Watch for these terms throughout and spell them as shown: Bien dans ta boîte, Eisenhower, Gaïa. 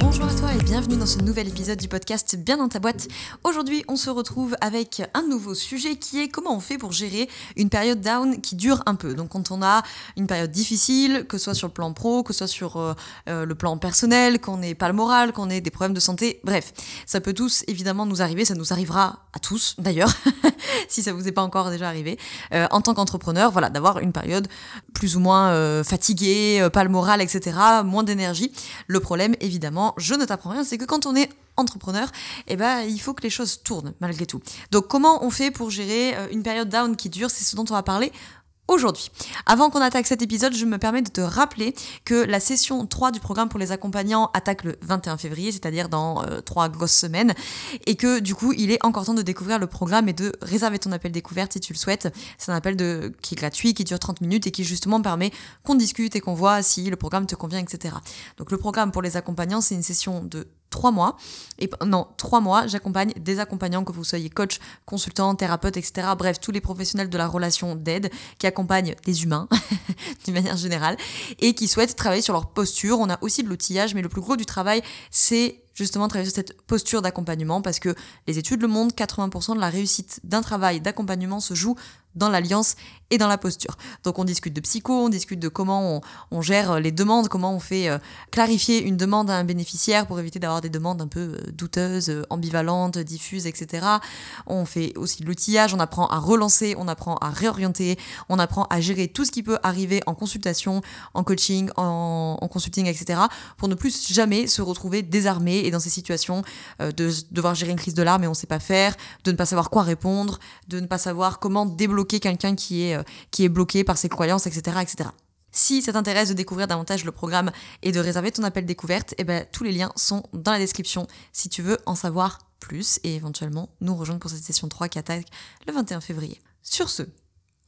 Bonjour à toi et bienvenue dans ce nouvel épisode du podcast Bien dans ta boîte. Aujourd'hui, on se retrouve avec un nouveau sujet qui est comment on fait pour gérer une période down qui dure un peu. Donc quand on a une période difficile, que ce soit sur le plan pro, que ce soit sur le plan personnel, qu'on n'ait pas le moral, qu'on ait des problèmes de santé, bref. Ça peut tous évidemment nous arriver, ça nous arrivera à tous d'ailleurs, si ça vous est pas encore déjà arrivé. En tant qu'entrepreneur, voilà, d'avoir une période plus ou moins fatiguée, pas le moral, etc., moins d'énergie. Le problème évidemment, je ne t'apprends rien, c'est que quand on est entrepreneur, il faut que les choses tournent malgré tout. Donc comment on fait pour gérer une période down qui dure, c'est ce dont on va parler aujourd'hui. Avant qu'on attaque cet épisode, je me permets de te rappeler que la session 3 du programme pour les accompagnants attaque le 21 février, c'est-à-dire dans 3 grosses semaines, et que du coup, il est encore temps de découvrir le programme et de réserver ton appel découverte si tu le souhaites. C'est un appel qui est gratuit, qui dure 30 minutes et qui justement permet qu'on discute et qu'on voit si le programme te convient, etc. Donc le programme pour les accompagnants, c'est une session de 3 mois, j'accompagne des accompagnants, que vous soyez coach, consultant, thérapeute, etc. Bref, tous les professionnels de la relation d'aide qui accompagnent des humains, d'une manière générale, et qui souhaitent travailler sur leur posture. On a aussi de l'outillage, mais le plus gros du travail, c'est justement travailler sur cette posture d'accompagnement, parce que les études le montrent, 80% de la réussite d'un travail d'accompagnement se joue dans l'alliance et dans la posture. Donc on discute de psycho, on discute de comment on gère les demandes, comment on fait clarifier une demande à un bénéficiaire pour éviter d'avoir des demandes un peu douteuses, ambivalentes, diffuses, etc. On fait aussi de l'outillage, on apprend à relancer, on apprend à réorienter, on apprend à gérer tout ce qui peut arriver en consultation, en coaching, en consulting, etc. pour ne plus jamais se retrouver désarmé et dans ces situations de devoir gérer une crise de larmes et on ne sait pas faire, de ne pas savoir quoi répondre, de ne pas savoir comment débloquer quelqu'un qui est bloqué par ses croyances, etc., etc. Si ça t'intéresse de découvrir davantage le programme et de réserver ton appel découverte, tous les liens sont dans la description si tu veux en savoir plus et éventuellement nous rejoindre pour cette session 3 qui attaque le 21 février. Sur ce,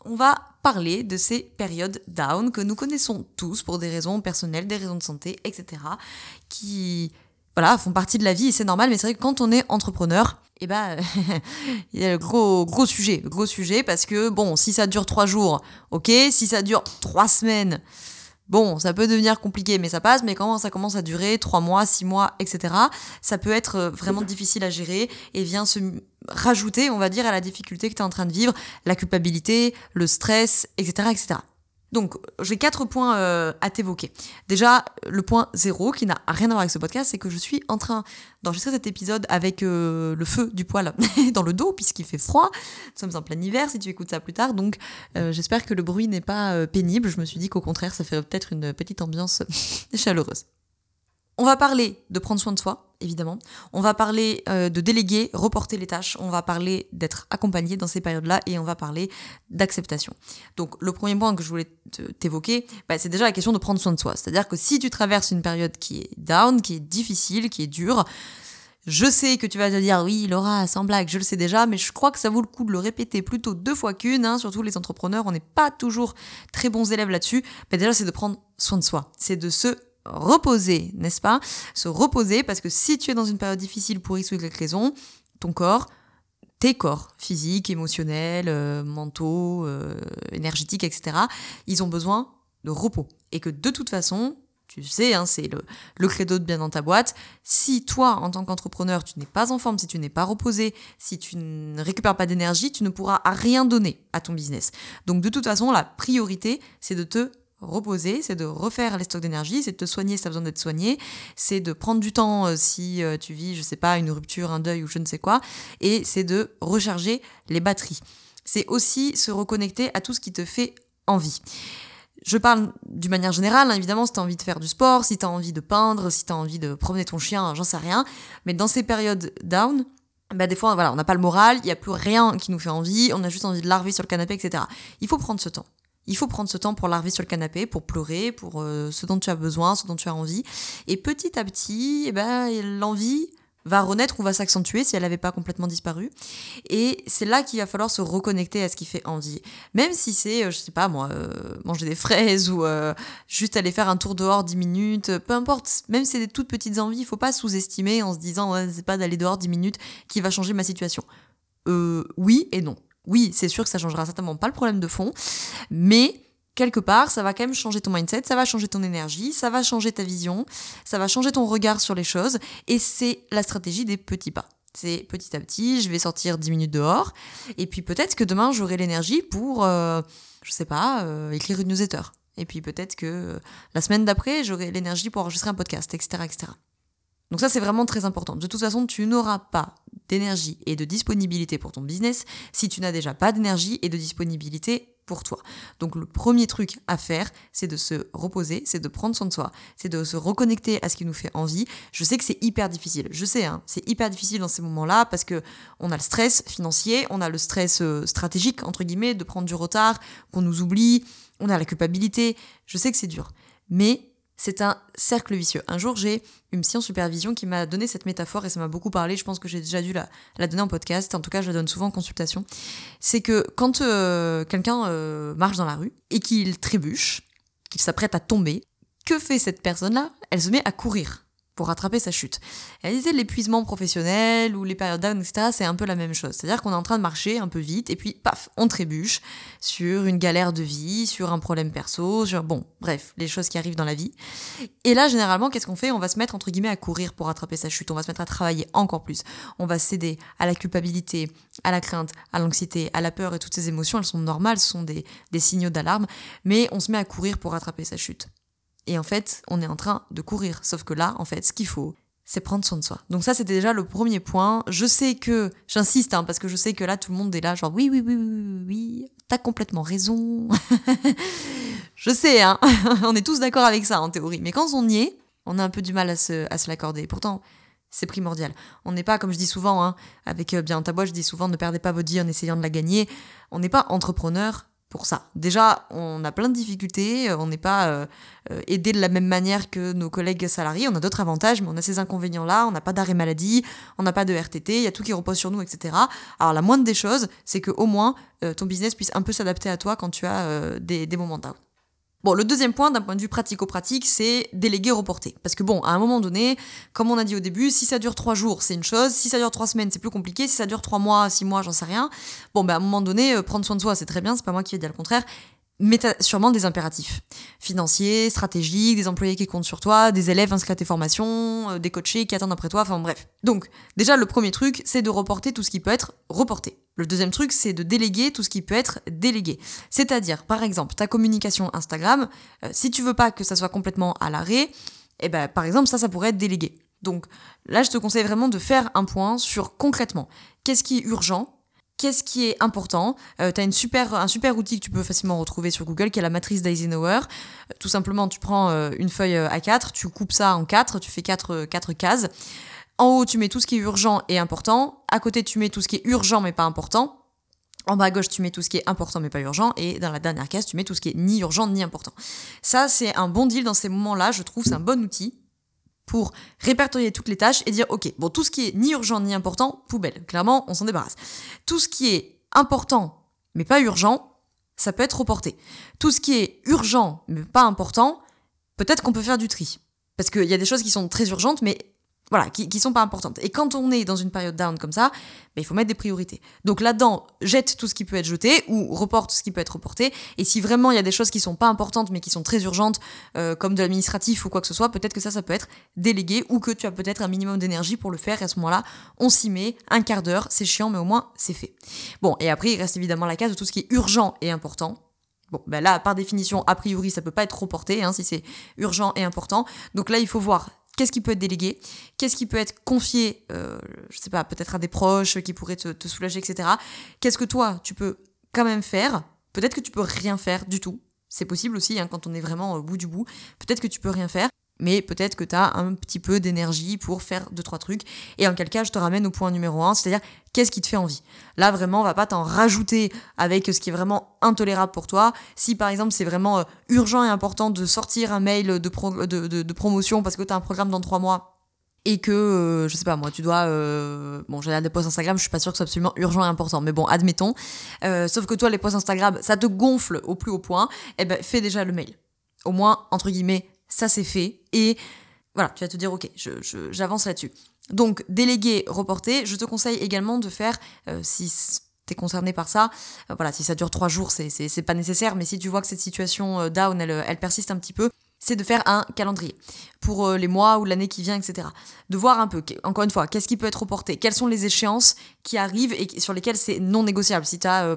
on va parler de ces périodes down que nous connaissons tous pour des raisons personnelles, des raisons de santé, etc., qui... Voilà, font partie de la vie et c'est normal, mais c'est vrai que quand on est entrepreneur, il y a le gros sujet parce que bon, si ça dure 3 jours, ok, si ça dure 3 semaines, bon, ça peut devenir compliqué, mais ça passe, mais quand ça commence à durer 3 mois, 6 mois, etc., ça peut être vraiment difficile à gérer et vient se rajouter, on va dire, à la difficulté que tu es en train de vivre, la culpabilité, le stress, etc., etc. Donc, j'ai 4 points à t'évoquer. Déjà, le point 0, qui n'a rien à voir avec ce podcast, c'est que je suis en train d'enregistrer cet épisode avec le feu du poêle dans le dos, puisqu'il fait froid. Nous sommes en plein hiver, si tu écoutes ça plus tard. Donc, j'espère que le bruit n'est pas pénible. Je me suis dit qu'au contraire, ça fait peut-être une petite ambiance chaleureuse. On va parler de prendre soin de soi, évidemment. On va parler de déléguer, reporter les tâches. On va parler d'être accompagné dans ces périodes-là et on va parler d'acceptation. Donc, le premier point que je voulais t'évoquer, c'est déjà la question de prendre soin de soi. C'est-à-dire que si tu traverses une période qui est down, qui est difficile, qui est dure, je sais que tu vas te dire, oui, Laura, sans blague, je le sais déjà, mais je crois que ça vaut le coup de le répéter plutôt 2 fois qu'une, hein, surtout les entrepreneurs, on n'est pas toujours très bons élèves là-dessus. Déjà, c'est de prendre soin de soi. C'est de se reposer, n'est-ce pas ? Se reposer, parce que si tu es dans une période difficile pour X ou Y raison, ton corps, tes corps physiques, émotionnels, mentaux, énergétiques, etc., ils ont besoin de repos. Et que de toute façon, tu sais, hein, c'est le credo de Bien dans ta boîte, si toi, en tant qu'entrepreneur, tu n'es pas en forme, si tu n'es pas reposé, si tu ne récupères pas d'énergie, tu ne pourras rien donner à ton business. Donc de toute façon, la priorité, c'est de te reposer, c'est de refaire les stocks d'énergie, c'est de te soigner si tu as besoin d'être soigné, c'est de prendre du temps si tu vis, je sais pas, une rupture, un deuil ou je ne sais quoi, et c'est de recharger les batteries. C'est aussi se reconnecter à tout ce qui te fait envie. Je parle d'une manière générale, hein, évidemment, si tu as envie de faire du sport, si tu as envie de peindre, si tu as envie de promener ton chien, j'en sais rien, mais dans ces périodes down, des fois, voilà, on n'a pas le moral, il n'y a plus rien qui nous fait envie, on a juste envie de larver sur le canapé, etc. Il faut prendre ce temps. Il faut prendre ce temps pour larver sur le canapé, pour pleurer, pour ce dont tu as besoin, ce dont tu as envie. Et petit à petit, l'envie va renaître ou va s'accentuer si elle n'avait pas complètement disparu. Et c'est là qu'il va falloir se reconnecter à ce qui fait envie. Même si c'est, je sais pas moi, manger des fraises ou juste aller faire un tour dehors 10 minutes, peu importe. Même si c'est des toutes petites envies, il ne faut pas sous-estimer en se disant ouais, c'est pas d'aller dehors 10 minutes qui va changer ma situation. Oui et non. Oui, c'est sûr que ça changera certainement pas le problème de fond, mais quelque part, ça va quand même changer ton mindset, ça va changer ton énergie, ça va changer ta vision, ça va changer ton regard sur les choses, et c'est la stratégie des petits pas. C'est petit à petit, je vais sortir 10 minutes dehors, et puis peut-être que demain, j'aurai l'énergie pour, je sais pas, écrire une newsletter. Et puis peut-être que la semaine d'après, j'aurai l'énergie pour enregistrer un podcast, etc., etc. Donc ça, c'est vraiment très important. De toute façon, tu n'auras pas d'énergie et de disponibilité pour ton business si tu n'as déjà pas d'énergie et de disponibilité pour toi. Donc le premier truc à faire, c'est de se reposer, c'est de prendre soin de soi, c'est de se reconnecter à ce qui nous fait envie. Je sais que c'est hyper difficile, je sais, hein, c'est hyper difficile dans ces moments-là parce que on a le stress financier, on a le stress stratégique, entre guillemets, de prendre du retard, qu'on nous oublie, on a la culpabilité, je sais que c'est dur, mais c'est un cercle vicieux. Un jour, j'ai une psy en supervision qui m'a donné cette métaphore et ça m'a beaucoup parlé. Je pense que j'ai déjà dû la donner en podcast. En tout cas, je la donne souvent en consultation. C'est que quand quelqu'un marche dans la rue et qu'il trébuche, qu'il s'apprête à tomber, que fait cette personne-là ? Elle se met à courir pour rattraper sa chute. Elle disait l'épuisement professionnel ou les périodes down, etc., c'est un peu la même chose. C'est-à-dire qu'on est en train de marcher un peu vite et puis, paf, on trébuche sur une galère de vie, sur un problème perso, sur, bon, bref, les choses qui arrivent dans la vie. Et là, généralement, qu'est-ce qu'on fait ? On va se mettre, entre guillemets, à courir pour rattraper sa chute. On va se mettre à travailler encore plus. On va céder à la culpabilité, à la crainte, à l'anxiété, à la peur et toutes ces émotions, elles sont normales, ce sont des signaux d'alarme, mais on se met à courir pour rattraper sa chute. Et en fait, on est en train de courir. Sauf que là, en fait, ce qu'il faut, c'est prendre soin de soi. Donc ça, c'était déjà le premier point. Je sais que, j'insiste, hein, parce que je sais que là, tout le monde est là, genre oui, t'as complètement raison. Je sais, hein, on est tous d'accord avec ça en théorie. Mais quand on y est, on a un peu du mal à se l'accorder. Pourtant, c'est primordial. On n'est pas, comme je dis souvent, hein, avec Bien dans ta boîte, je dis souvent, ne perdez pas votre vie en essayant de la gagner. On n'est pas entrepreneur pour ça. Déjà, on a plein de difficultés, on n'est pas aidé de la même manière que nos collègues salariés, on a d'autres avantages, mais on a ces inconvénients-là, on n'a pas d'arrêt maladie, on n'a pas de RTT, il y a tout qui repose sur nous, etc. Alors la moindre des choses, c'est que au moins ton business puisse un peu s'adapter à toi quand tu as des moments down. Bon, le deuxième point, d'un point de vue pratico-pratique, c'est déléguer, reporter. Parce que bon, à un moment donné, comme on a dit au début, si ça dure 3 jours, c'est une chose. Si ça dure 3 semaines, c'est plus compliqué. Si ça dure 3 mois, 6 mois, j'en sais rien. Bon, ben à un moment donné, prendre soin de soi, c'est très bien. C'est pas moi qui ai dit le contraire. Mais t'as sûrement des impératifs financiers, stratégiques, des employés qui comptent sur toi, des élèves inscrits à tes formations, des coachés qui attendent après toi. Enfin bref. Donc, déjà, le premier truc, c'est de reporter tout ce qui peut être reporté. Le deuxième truc, c'est de déléguer tout ce qui peut être délégué. C'est-à-dire, par exemple, ta communication Instagram, si tu veux pas que ça soit complètement à l'arrêt, eh ben, par exemple, ça pourrait être délégué. Donc là, je te conseille vraiment de faire un point sur concrètement qu'est-ce qui est urgent, qu'est-ce qui est important. T'as un super outil que tu peux facilement retrouver sur Google, qui est la matrice d'Eisenhower. Tout simplement, tu prends une feuille A4, tu coupes ça en 4, tu fais 4 cases. En haut, tu mets tout ce qui est urgent et important. À côté, tu mets tout ce qui est urgent mais pas important. En bas à gauche, tu mets tout ce qui est important mais pas urgent. Et dans la dernière case, tu mets tout ce qui est ni urgent ni important. Ça, c'est un bon deal dans ces moments-là. Je trouve c'est un bon outil pour répertorier toutes les tâches et dire, ok, bon, tout ce qui est ni urgent ni important, poubelle. Clairement, on s'en débarrasse. Tout ce qui est important mais pas urgent, ça peut être reporté. Tout ce qui est urgent mais pas important, peut-être qu'on peut faire du tri. Parce qu'il y a des choses qui sont très urgentes mais voilà, qui sont pas importantes. Et quand on est dans une période down comme ça, ben, il faut mettre des priorités. Donc là-dedans, jette tout ce qui peut être jeté ou reporte tout ce qui peut être reporté. Et si vraiment il y a des choses qui sont pas importantes mais qui sont très urgentes, comme de l'administratif ou quoi que ce soit, peut-être que ça peut être délégué ou que tu as peut-être un minimum d'énergie pour le faire. Et à ce moment-là, on s'y met 1/4 d'heure. C'est chiant, mais au moins c'est fait. Bon, et après, il reste évidemment la case de tout ce qui est urgent et important. Bon, ben là, par définition, a priori, ça peut pas être reporté, hein, si c'est urgent et important. Donc là, il faut voir. Qu'est-ce qui peut être délégué ? Qu'est-ce qui peut être confié, je sais pas, peut-être à des proches qui pourraient te soulager, etc. Qu'est-ce que toi, tu peux quand même faire ? Peut-être que tu peux rien faire du tout. C'est possible aussi, hein, quand on est vraiment au bout du bout. Peut-être que tu peux rien faire, mais peut-être que t'as un petit peu d'énergie pour faire 2-3 trucs. Et en quel cas, je te ramène au point numéro 1, c'est-à-dire qu'est-ce qui te fait envie ? Là, vraiment, on va pas t'en rajouter avec ce qui est vraiment intolérable pour toi. Si, par exemple, c'est vraiment urgent et important de sortir un mail de promotion parce que t'as un programme dans 3 mois, et que, je sais pas moi, tu dois... bon, je regarde des posts Instagram, je suis pas sûre que ce soit absolument urgent et important, mais bon, admettons. Sauf que toi, les posts Instagram, ça te gonfle au plus haut point, et ben fais déjà le mail. Au moins, entre guillemets, ça c'est fait, et voilà, tu vas te dire, ok, j'avance là-dessus. Donc, déléguer, reporter, je te conseille également de faire, si t'es concerné par ça, voilà, si ça dure 3 jours, c'est pas nécessaire, mais si tu vois que cette situation down, elle persiste un petit peu, c'est de faire un calendrier pour les mois ou l'année qui vient, etc. De voir un peu, encore une fois, qu'est-ce qui peut être reporté, quelles sont les échéances qui arrivent et sur lesquelles c'est non négociable. Si t'as, je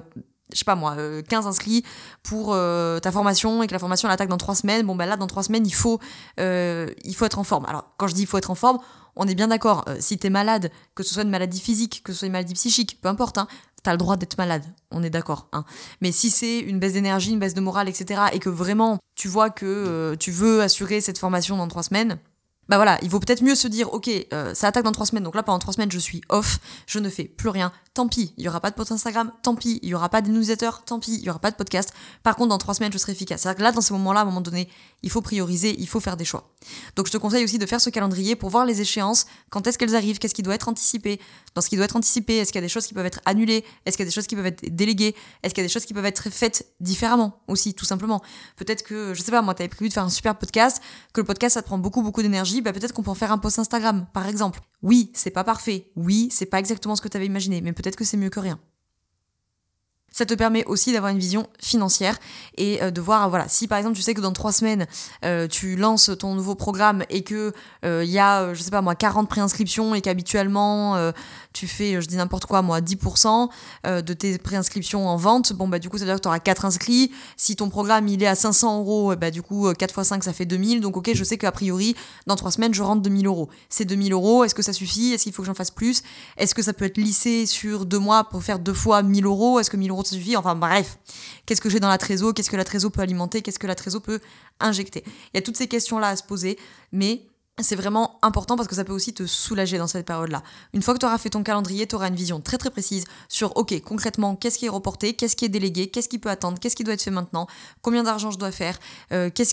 sais pas moi, 15 inscrits pour ta formation et que la formation elle attaque dans 3 semaines, bon ben là, dans 3 semaines, il faut être en forme. Alors, quand je dis il faut être en forme, on est bien d'accord, si t'es malade, que ce soit une maladie physique, que ce soit une maladie psychique, peu importe, hein, t'as le droit d'être malade, on est d'accord. Hein. Mais si c'est une baisse d'énergie, une baisse de morale, etc., et que vraiment tu vois que tu veux assurer cette formation dans 3 semaines, bah voilà, il vaut peut-être mieux se dire, ok, ça attaque dans 3 semaines, donc là pendant 3 semaines je suis off, je ne fais plus rien, tant pis, il y aura pas de post Instagram, tant pis, il y aura pas de newsletter, tant pis, il y aura pas de podcast. Par contre, dans 3 semaines je serai efficace. C'est-à-dire que là, dans ces moments-là, à un moment donné, il faut prioriser, il faut faire des choix. Donc je te conseille aussi de faire ce calendrier pour voir les échéances, quand est-ce qu'elles arrivent, qu'est-ce qui doit être anticipé. Dans ce qui doit être anticipé, est-ce qu'il y a des choses qui peuvent être annulées, est-ce qu'il y a des choses qui peuvent être déléguées, est-ce qu'il y a des choses qui peuvent être faites différemment aussi, tout simplement. Peut-être que, je sais pas, moi t'avais prévu de faire un super podcast, que le podcast ça te prend beaucoup d'énergie, bah peut-être qu'on peut en faire un post Instagram, par exemple. Oui, c'est pas parfait, oui, c'est pas exactement ce que t'avais imaginé, mais peut-être que c'est mieux que rien. Ça te permet aussi d'avoir une vision financière et de voir, voilà, si par exemple tu sais que dans 3 semaines tu lances ton nouveau programme et que il y a, je sais pas moi, 40 préinscriptions et qu'habituellement tu fais, je dis n'importe quoi moi, 10% de tes préinscriptions en vente, bon bah du coup ça veut dire que tu auras 4 inscrits. Si ton programme il est à 500 €, bah du coup 4 × 5 ça fait 2000, donc ok, je sais qu'a priori dans 3 semaines je rentre 2000 €. Ces 2000 €, est-ce que ça suffit, est-ce qu'il faut que j'en fasse plus, est-ce que ça peut être lissé sur 2 mois pour faire 2 fois 1000 €, est-ce que 1000 € ça suffit, enfin bref, qu'est-ce que j'ai dans la tréso, qu'est-ce que la tréso peut alimenter, qu'est-ce que la tréso peut injecter. Il y a toutes ces questions-là à se poser, mais c'est vraiment important parce que ça peut aussi te soulager dans cette période-là. Une fois que tu auras fait ton calendrier, tu auras une vision très très précise sur, ok, concrètement, qu'est-ce qui est reporté, qu'est-ce qui est délégué, qu'est-ce qui peut attendre, qu'est-ce qui doit être fait maintenant, combien d'argent je dois faire, qu'est-ce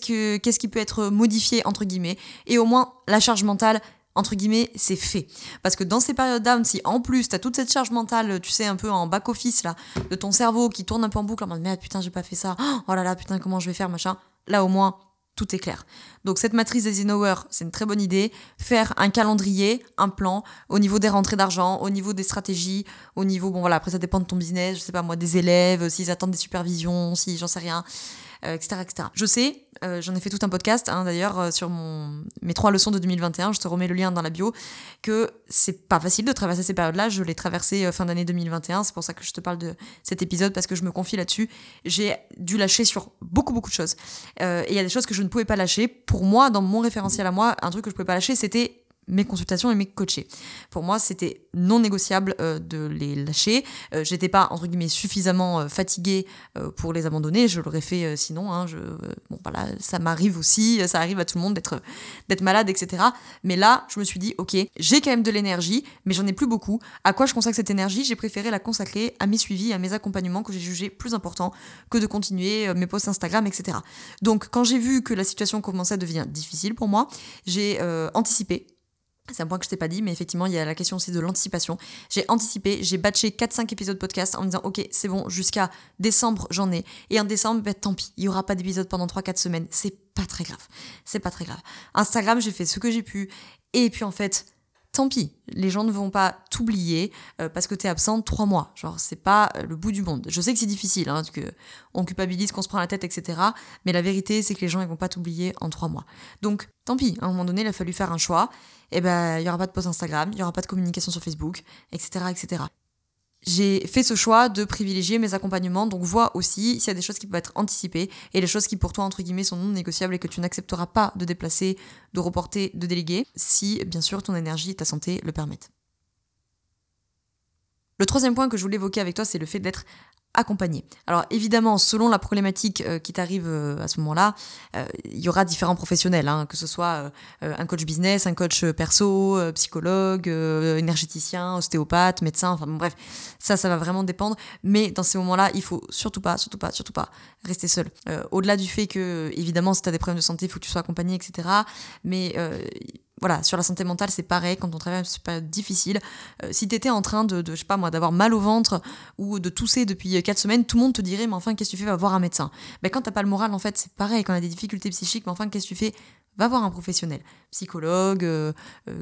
qui peut être modifié, entre guillemets, et au moins la charge mentale, entre guillemets, c'est fait. Parce que dans ces périodes down, si en plus t'as toute cette charge mentale, tu sais, un peu en back-office là, de ton cerveau qui tourne un peu en boucle en mode merde, putain, j'ai pas fait ça, oh là là, putain, comment je vais faire, machin, là au moins, tout est clair. Donc cette matrice d'Eisenhower, c'est une très bonne idée. Faire un calendrier, un plan, au niveau des rentrées d'argent, au niveau des stratégies, au niveau, bon voilà, après ça dépend de ton business, je sais pas moi, des élèves, s'ils attendent des supervisions, si j'en sais rien, etc., etc. Je sais, j'en ai fait tout un podcast, hein, d'ailleurs, sur mes 3 leçons de 2021, je te remets le lien dans la bio, que c'est pas facile de traverser ces périodes-là, je l'ai traversé fin d'année 2021, c'est pour ça que je te parle de cet épisode, parce que je me confie là-dessus, j'ai dû lâcher sur beaucoup de choses, et il y a des choses que je ne pouvais pas lâcher. Pour moi, dans mon référentiel à moi, un truc que je pouvais pas lâcher, c'était mes consultations et mes coachés. Pour moi, c'était non négociable de les lâcher. J'étais pas, entre guillemets, suffisamment fatiguée pour les abandonner. Je l'aurais fait sinon. Hein, bon, voilà, ça m'arrive aussi. Ça arrive à tout le monde d'être malade, etc. Mais là, je me suis dit, ok, j'ai quand même de l'énergie, mais j'en ai plus beaucoup. À quoi je consacre cette énergie ? J'ai préféré la consacrer à mes suivis, à mes accompagnements que j'ai jugés plus importants que de continuer mes posts Instagram, etc. Donc, quand j'ai vu que la situation commençait à devenir difficile pour moi, j'ai anticipé. C'est un point que je t'ai pas dit, mais effectivement, il y a la question aussi de l'anticipation. J'ai anticipé, j'ai batché 4-5 épisodes podcast en me disant, ok, c'est bon, jusqu'à décembre, j'en ai. Et en décembre, ben, tant pis, il y aura pas d'épisode pendant 3-4 semaines. C'est pas très grave. Instagram, j'ai fait ce que j'ai pu. Et puis, en fait, tant pis, les gens ne vont pas t'oublier parce que t'es absent 3 mois. Genre, c'est pas le bout du monde. Je sais que c'est difficile, hein, qu'on culpabilise, qu'on se prend la tête, etc. Mais la vérité, c'est que les gens, ils vont pas t'oublier en 3 mois. Donc, tant pis, à un moment donné, il a fallu faire un choix. Et ben, il y aura pas de post Instagram, il y aura pas de communication sur Facebook, etc., etc. J'ai fait ce choix de privilégier mes accompagnements, donc vois aussi s'il y a des choses qui peuvent être anticipées et les choses qui pour toi, entre guillemets, sont non négociables et que tu n'accepteras pas de déplacer, de reporter, de déléguer, si, bien sûr, ton énergie et ta santé le permettent. Le 3e point que je voulais évoquer avec toi, c'est le fait d'être accompagné. Alors évidemment, selon la problématique qui t'arrive à ce moment-là, il y aura différents professionnels, hein, que ce soit un coach business, un coach perso, psychologue, énergéticien, ostéopathe, médecin, enfin bon, bref, ça va vraiment dépendre. Mais dans ces moments-là, il faut surtout pas rester seul. Au-delà du fait que, évidemment, si t'as des problèmes de santé, il faut que tu sois accompagné, etc. Mais Voilà, sur la santé mentale, c'est pareil, quand on travaille, c'est pas difficile. Si t'étais en train je sais pas moi, d'avoir mal au ventre ou de tousser depuis 4 semaines, tout le monde te dirait, mais enfin, qu'est-ce que tu fais, va voir un médecin. Ben, quand t'as pas le moral, en fait, c'est pareil, quand on a des difficultés psychiques, mais enfin, qu'est-ce que tu fais, va voir un professionnel. Psychologue,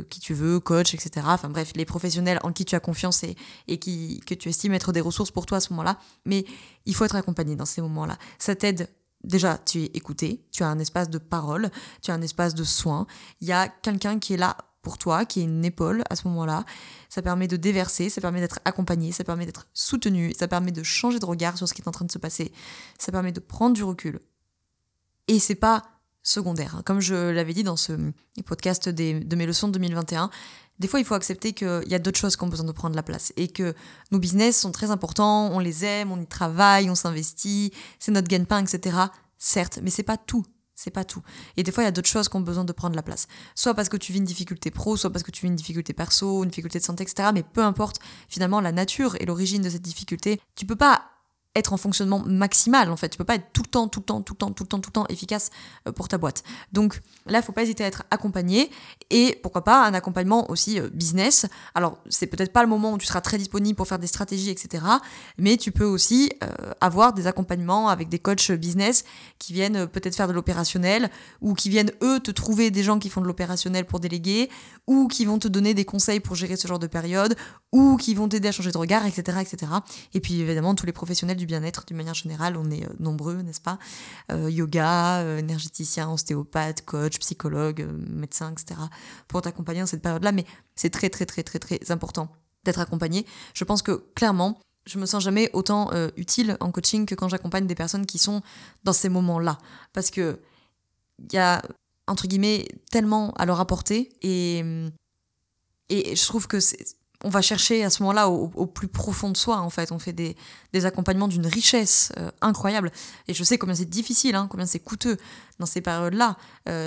qui tu veux, coach, etc. Enfin bref, les professionnels en qui tu as confiance et que tu estimes être des ressources pour toi à ce moment-là. Mais il faut être accompagné dans ces moments-là. Ça t'aide. Déjà, tu es écouté, tu as un espace de parole, tu as un espace de soins. Il y a quelqu'un qui est là pour toi, qui est une épaule à ce moment-là. Ça permet de déverser, ça permet d'être accompagné, ça permet d'être soutenu, ça permet de changer de regard sur ce qui est en train de se passer, ça permet de prendre du recul. Et c'est pas secondaire. Comme je l'avais dit dans ce podcast de mes leçons de 2021, des fois, il faut accepter qu'il y a d'autres choses qui ont besoin de prendre la place et que nos business sont très importants, on les aime, on y travaille, on s'investit, c'est notre gagne-pain, etc. Certes, mais c'est pas tout. C'est pas tout. Et des fois, il y a d'autres choses qui ont besoin de prendre la place. Soit parce que tu vis une difficulté pro, soit parce que tu vis une difficulté perso, une difficulté de santé, etc. Mais peu importe, finalement, la nature et l'origine de cette difficulté, tu peux pas être en fonctionnement maximal, en fait. Tu peux pas être tout le temps efficace pour ta boîte. Donc là, faut pas hésiter à être accompagné et pourquoi pas un accompagnement aussi business. Alors, c'est peut-être pas le moment où tu seras très disponible pour faire des stratégies, etc. Mais tu peux aussi avoir des accompagnements avec des coachs business qui viennent peut-être faire de l'opérationnel ou qui viennent, eux, te trouver des gens qui font de l'opérationnel pour déléguer ou qui vont te donner des conseils pour gérer ce genre de période ou qui vont t'aider à changer de regard, etc., etc. Et puis, évidemment, tous les professionnels du bien-être d'une manière générale, on est nombreux, n'est-ce pas ? Yoga, énergéticien, ostéopathe, coach, psychologue, médecin, etc. pour t'accompagner dans cette période-là, mais c'est très important d'être accompagné. Je pense que clairement, je me sens jamais autant utile en coaching que quand j'accompagne des personnes qui sont dans ces moments-là, parce que il y a entre guillemets tellement à leur apporter et je trouve que on va chercher à ce moment-là au plus profond de soi, en fait. On fait des accompagnements d'une richesse incroyable. Et je sais combien c'est difficile, combien c'est coûteux dans ces périodes-là.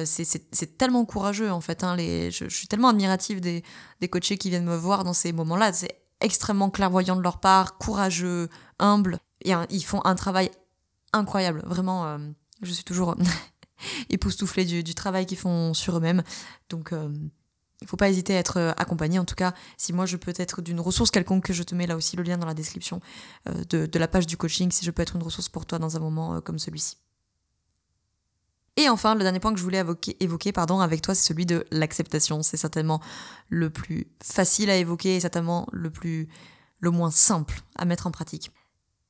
C'est tellement courageux, en fait. Je suis tellement admirative des coachés qui viennent me voir dans ces moments-là. C'est extrêmement clairvoyant de leur part, courageux, humble. Et ils font un travail incroyable. Vraiment, je suis toujours époustouflée du travail qu'ils font sur eux-mêmes. Donc... il ne faut pas hésiter à être accompagné. En tout cas, si moi je peux être d'une ressource quelconque, je te mets là aussi le lien dans la description de la page du coaching, si je peux être une ressource pour toi dans un moment comme celui-ci. Et enfin, le dernier point que je voulais évoquer, avec toi, c'est celui de l'acceptation. C'est certainement le plus facile à évoquer et certainement le moins simple à mettre en pratique.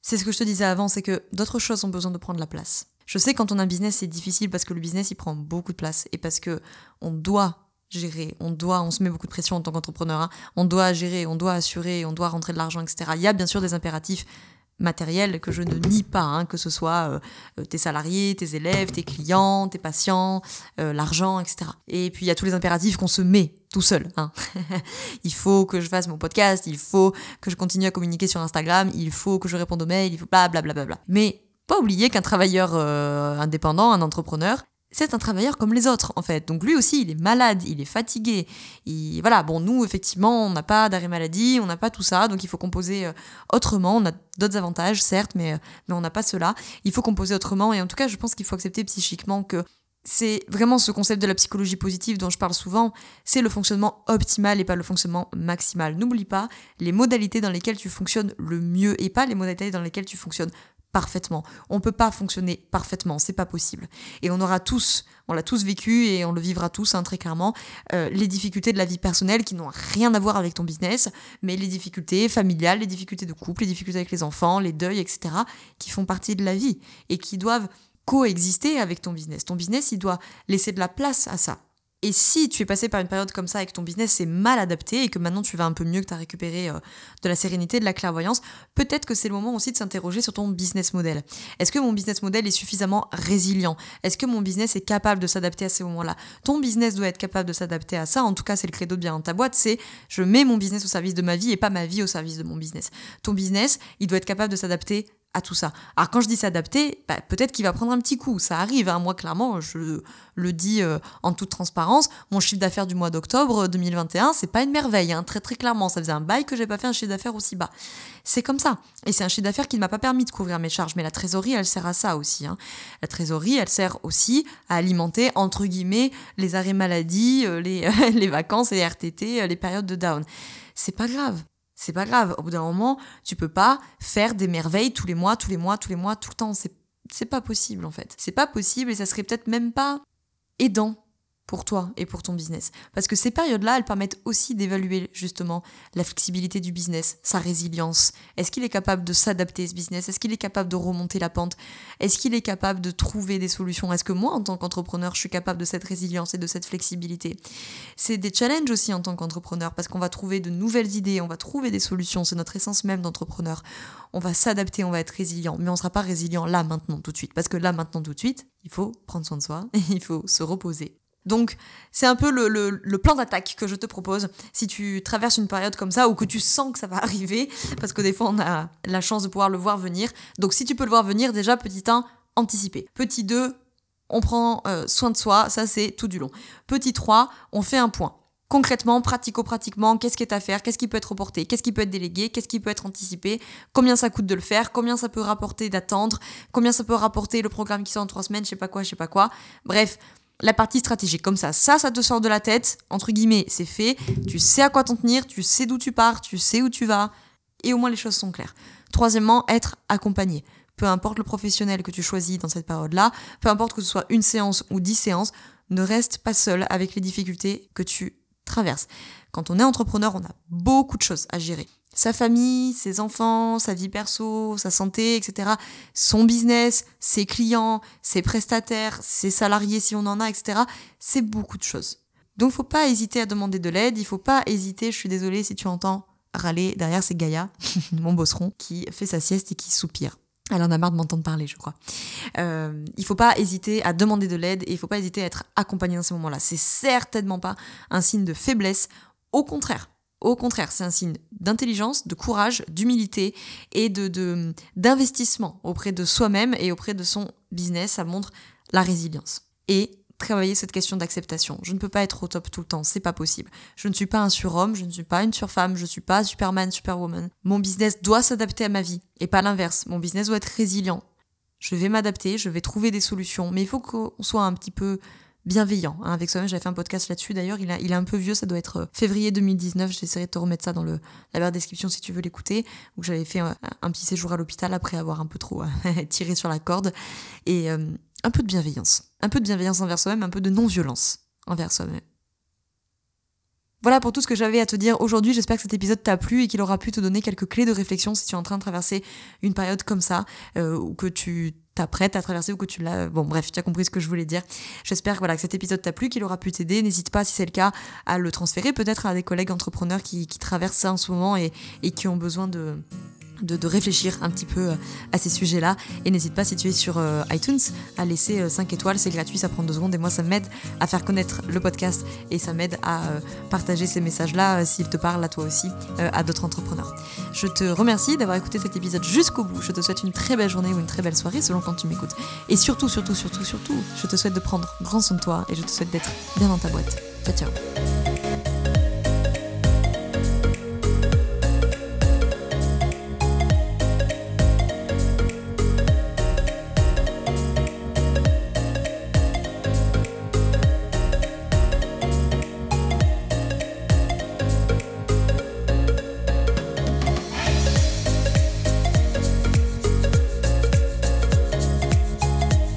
C'est ce que je te disais avant, c'est que d'autres choses ont besoin de prendre la place. Je sais quand on a un business, c'est difficile parce que le business, il prend beaucoup de place et parce que on doit gérer, on se met beaucoup de pression en tant qu'entrepreneur, on doit gérer, on doit assurer, on doit rentrer de l'argent, etc. Il y a bien sûr des impératifs matériels que je ne nie pas, que ce soit tes salariés, tes élèves, tes clients, tes patients, l'argent, etc. Et puis il y a tous les impératifs qu'on se met tout seul. Il faut que je fasse mon podcast, il faut que je continue à communiquer sur Instagram, il faut que je réponde aux mails, il faut blablabla. Mais pas oublier qu'un travailleur indépendant, un entrepreneur, c'est un travailleur comme les autres, en fait. Donc lui aussi, il est malade, il est fatigué. Voilà, bon, nous, effectivement, on n'a pas d'arrêt maladie, on n'a pas tout ça, donc il faut composer autrement. On a d'autres avantages, certes, mais on n'a pas cela. Il faut composer autrement, et en tout cas, je pense qu'il faut accepter psychiquement que c'est vraiment ce concept de la psychologie positive dont je parle souvent, c'est le fonctionnement optimal et pas le fonctionnement maximal. N'oublie pas les modalités dans lesquelles tu fonctionnes le mieux, et pas les modalités dans lesquelles tu fonctionnes parfaitement. On peut pas fonctionner parfaitement, c'est pas possible. Et on l'a tous vécu et on le vivra tous très clairement, les difficultés de la vie personnelle qui n'ont rien à voir avec ton business, mais les difficultés familiales, les difficultés de couple, les difficultés avec les enfants, les deuils, etc., qui font partie de la vie et qui doivent coexister avec ton business. Ton business, il doit laisser de la place à ça. Et si tu es passé par une période comme ça et que ton business s'est mal adapté et que maintenant tu vas un peu mieux, que tu as récupéré de la sérénité, de la clairvoyance, peut-être que c'est le moment aussi de s'interroger sur ton business model. Est-ce que mon business model est suffisamment résilient ? Est-ce que mon business est capable de s'adapter à ces moments-là ? Ton business doit être capable de s'adapter à ça. En tout cas, c'est le credo de Bien dans ta boîte, c'est je mets mon business au service de ma vie et pas ma vie au service de mon business. Ton business, il doit être capable de s'adapter à tout ça. Alors quand je dis s'adapter, bah, peut-être qu'il va prendre un petit coup, ça arrive, hein. Moi clairement je le dis en toute transparence, mon chiffre d'affaires du mois d'octobre 2021, c'est pas une merveille, hein. Très très clairement, ça faisait un bail que j'ai pas fait un chiffre d'affaires aussi bas. C'est comme ça, et c'est un chiffre d'affaires qui ne m'a pas permis de couvrir mes charges, mais la trésorerie elle sert à ça aussi, hein. La trésorerie elle sert aussi à alimenter entre guillemets les arrêts maladie, les vacances, les RTT, les périodes de down. C'est pas grave. C'est pas grave, au bout d'un moment, tu peux pas faire des merveilles tous les mois, tout le temps. C'est pas possible en fait. C'est pas possible et ça serait peut-être même pas aidant pour toi et pour ton business. Parce que ces périodes-là, elles permettent aussi d'évaluer justement la flexibilité du business, sa résilience. Est-ce qu'il est capable de s'adapter ce business ? Est-ce qu'il est capable de remonter la pente ? Est-ce qu'il est capable de trouver des solutions ? Est-ce que moi, en tant qu'entrepreneur, je suis capable de cette résilience et de cette flexibilité ? C'est des challenges aussi en tant qu'entrepreneur, parce qu'on va trouver de nouvelles idées, on va trouver des solutions, c'est notre essence même d'entrepreneur. On va s'adapter, on va être résilient, mais on ne sera pas résilient là, maintenant, tout de suite. Parce que là, maintenant, tout de suite, il faut prendre soin de soi, et il faut se reposer. Donc, c'est un peu le plan d'attaque que je te propose si tu traverses une période comme ça ou que tu sens que ça va arriver, parce que des fois, on a la chance de pouvoir le voir venir. Donc, si tu peux le voir venir, déjà, petit 1, anticiper. Petit 2, on prend soin de soi. Ça, c'est tout du long. Petit 3, on fait un point. Concrètement, pratico-pratiquement, qu'est-ce qui est à faire ? Qu'est-ce qui peut être reporté ? Qu'est-ce qui peut être délégué ? Qu'est-ce qui peut être anticipé ? Combien ça coûte de le faire ? Combien ça peut rapporter d'attendre ? Combien ça peut rapporter le programme qui sort en 3 semaines ? Je sais pas quoi. Bref. La partie stratégique, comme ça te sort de la tête, entre guillemets, c'est fait, tu sais à quoi t'en tenir, tu sais d'où tu pars, tu sais où tu vas, et au moins les choses sont claires. Troisièmement, être accompagné. Peu importe le professionnel que tu choisis dans cette période-là, peu importe que ce soit 1 séance ou 10 séances, ne reste pas seul avec les difficultés que tu traverses. Quand on est entrepreneur, on a beaucoup de choses à gérer. Sa famille, ses enfants, sa vie perso, sa santé, etc. Son business, ses clients, ses prestataires, ses salariés si on en a, etc. C'est beaucoup de choses. Donc, faut pas hésiter à demander de l'aide. Il faut pas hésiter, je suis désolée si tu entends râler. Derrière, c'est Gaïa, mon bosseron, qui fait sa sieste et qui soupire. Elle en a marre de m'entendre parler, je crois. Il faut pas hésiter à demander de l'aide et il faut pas hésiter à être accompagné dans ces moments-là. C'est certainement pas un signe de faiblesse. Au contraire, c'est un signe d'intelligence, de courage, d'humilité et d'investissement auprès de soi-même et auprès de son business. Ça montre la résilience. Et travailler cette question d'acceptation. Je ne peux pas être au top tout le temps, c'est pas possible. Je ne suis pas un surhomme, je ne suis pas une surfemme, je ne suis pas Superman, Superwoman. Mon business doit s'adapter à ma vie et pas l'inverse. Mon business doit être résilient. Je vais m'adapter, je vais trouver des solutions, mais il faut qu'on soit un petit peu bienveillant, hein, avec soi-même. J'avais fait un podcast là-dessus d'ailleurs, il est un peu vieux, ça doit être février 2019, j'essaierai de te remettre ça dans la barre description si tu veux l'écouter, où j'avais fait un petit séjour à l'hôpital après avoir un peu trop tiré sur la corde, et un peu de bienveillance. Un peu de bienveillance envers soi-même, un peu de non-violence envers soi-même. Voilà pour tout ce que j'avais à te dire aujourd'hui. J'espère que cet épisode t'a plu et qu'il aura pu te donner quelques clés de réflexion si tu es en train de traverser une période comme ça, ou que tu t'apprêtes à traverser ou que tu l'as... Bon bref, tu as compris ce que je voulais dire. J'espère que cet épisode t'a plu, qu'il aura pu t'aider. N'hésite pas, si c'est le cas, à le transférer peut-être à des collègues entrepreneurs qui traversent ça en ce moment et qui ont besoin de réfléchir un petit peu à ces sujets-là. Et n'hésite pas, si tu es sur iTunes, à laisser 5 étoiles, c'est gratuit, ça prend 2 secondes et moi ça m'aide à faire connaître le podcast et ça m'aide à partager ces messages-là s'ils te parlent à toi aussi, à d'autres entrepreneurs. Je te remercie d'avoir écouté cet épisode jusqu'au bout, je te souhaite une très belle journée ou une très belle soirée selon quand tu m'écoutes. Et surtout, je te souhaite de prendre grand soin de toi et je te souhaite d'être bien dans ta boîte. Ciao, ciao.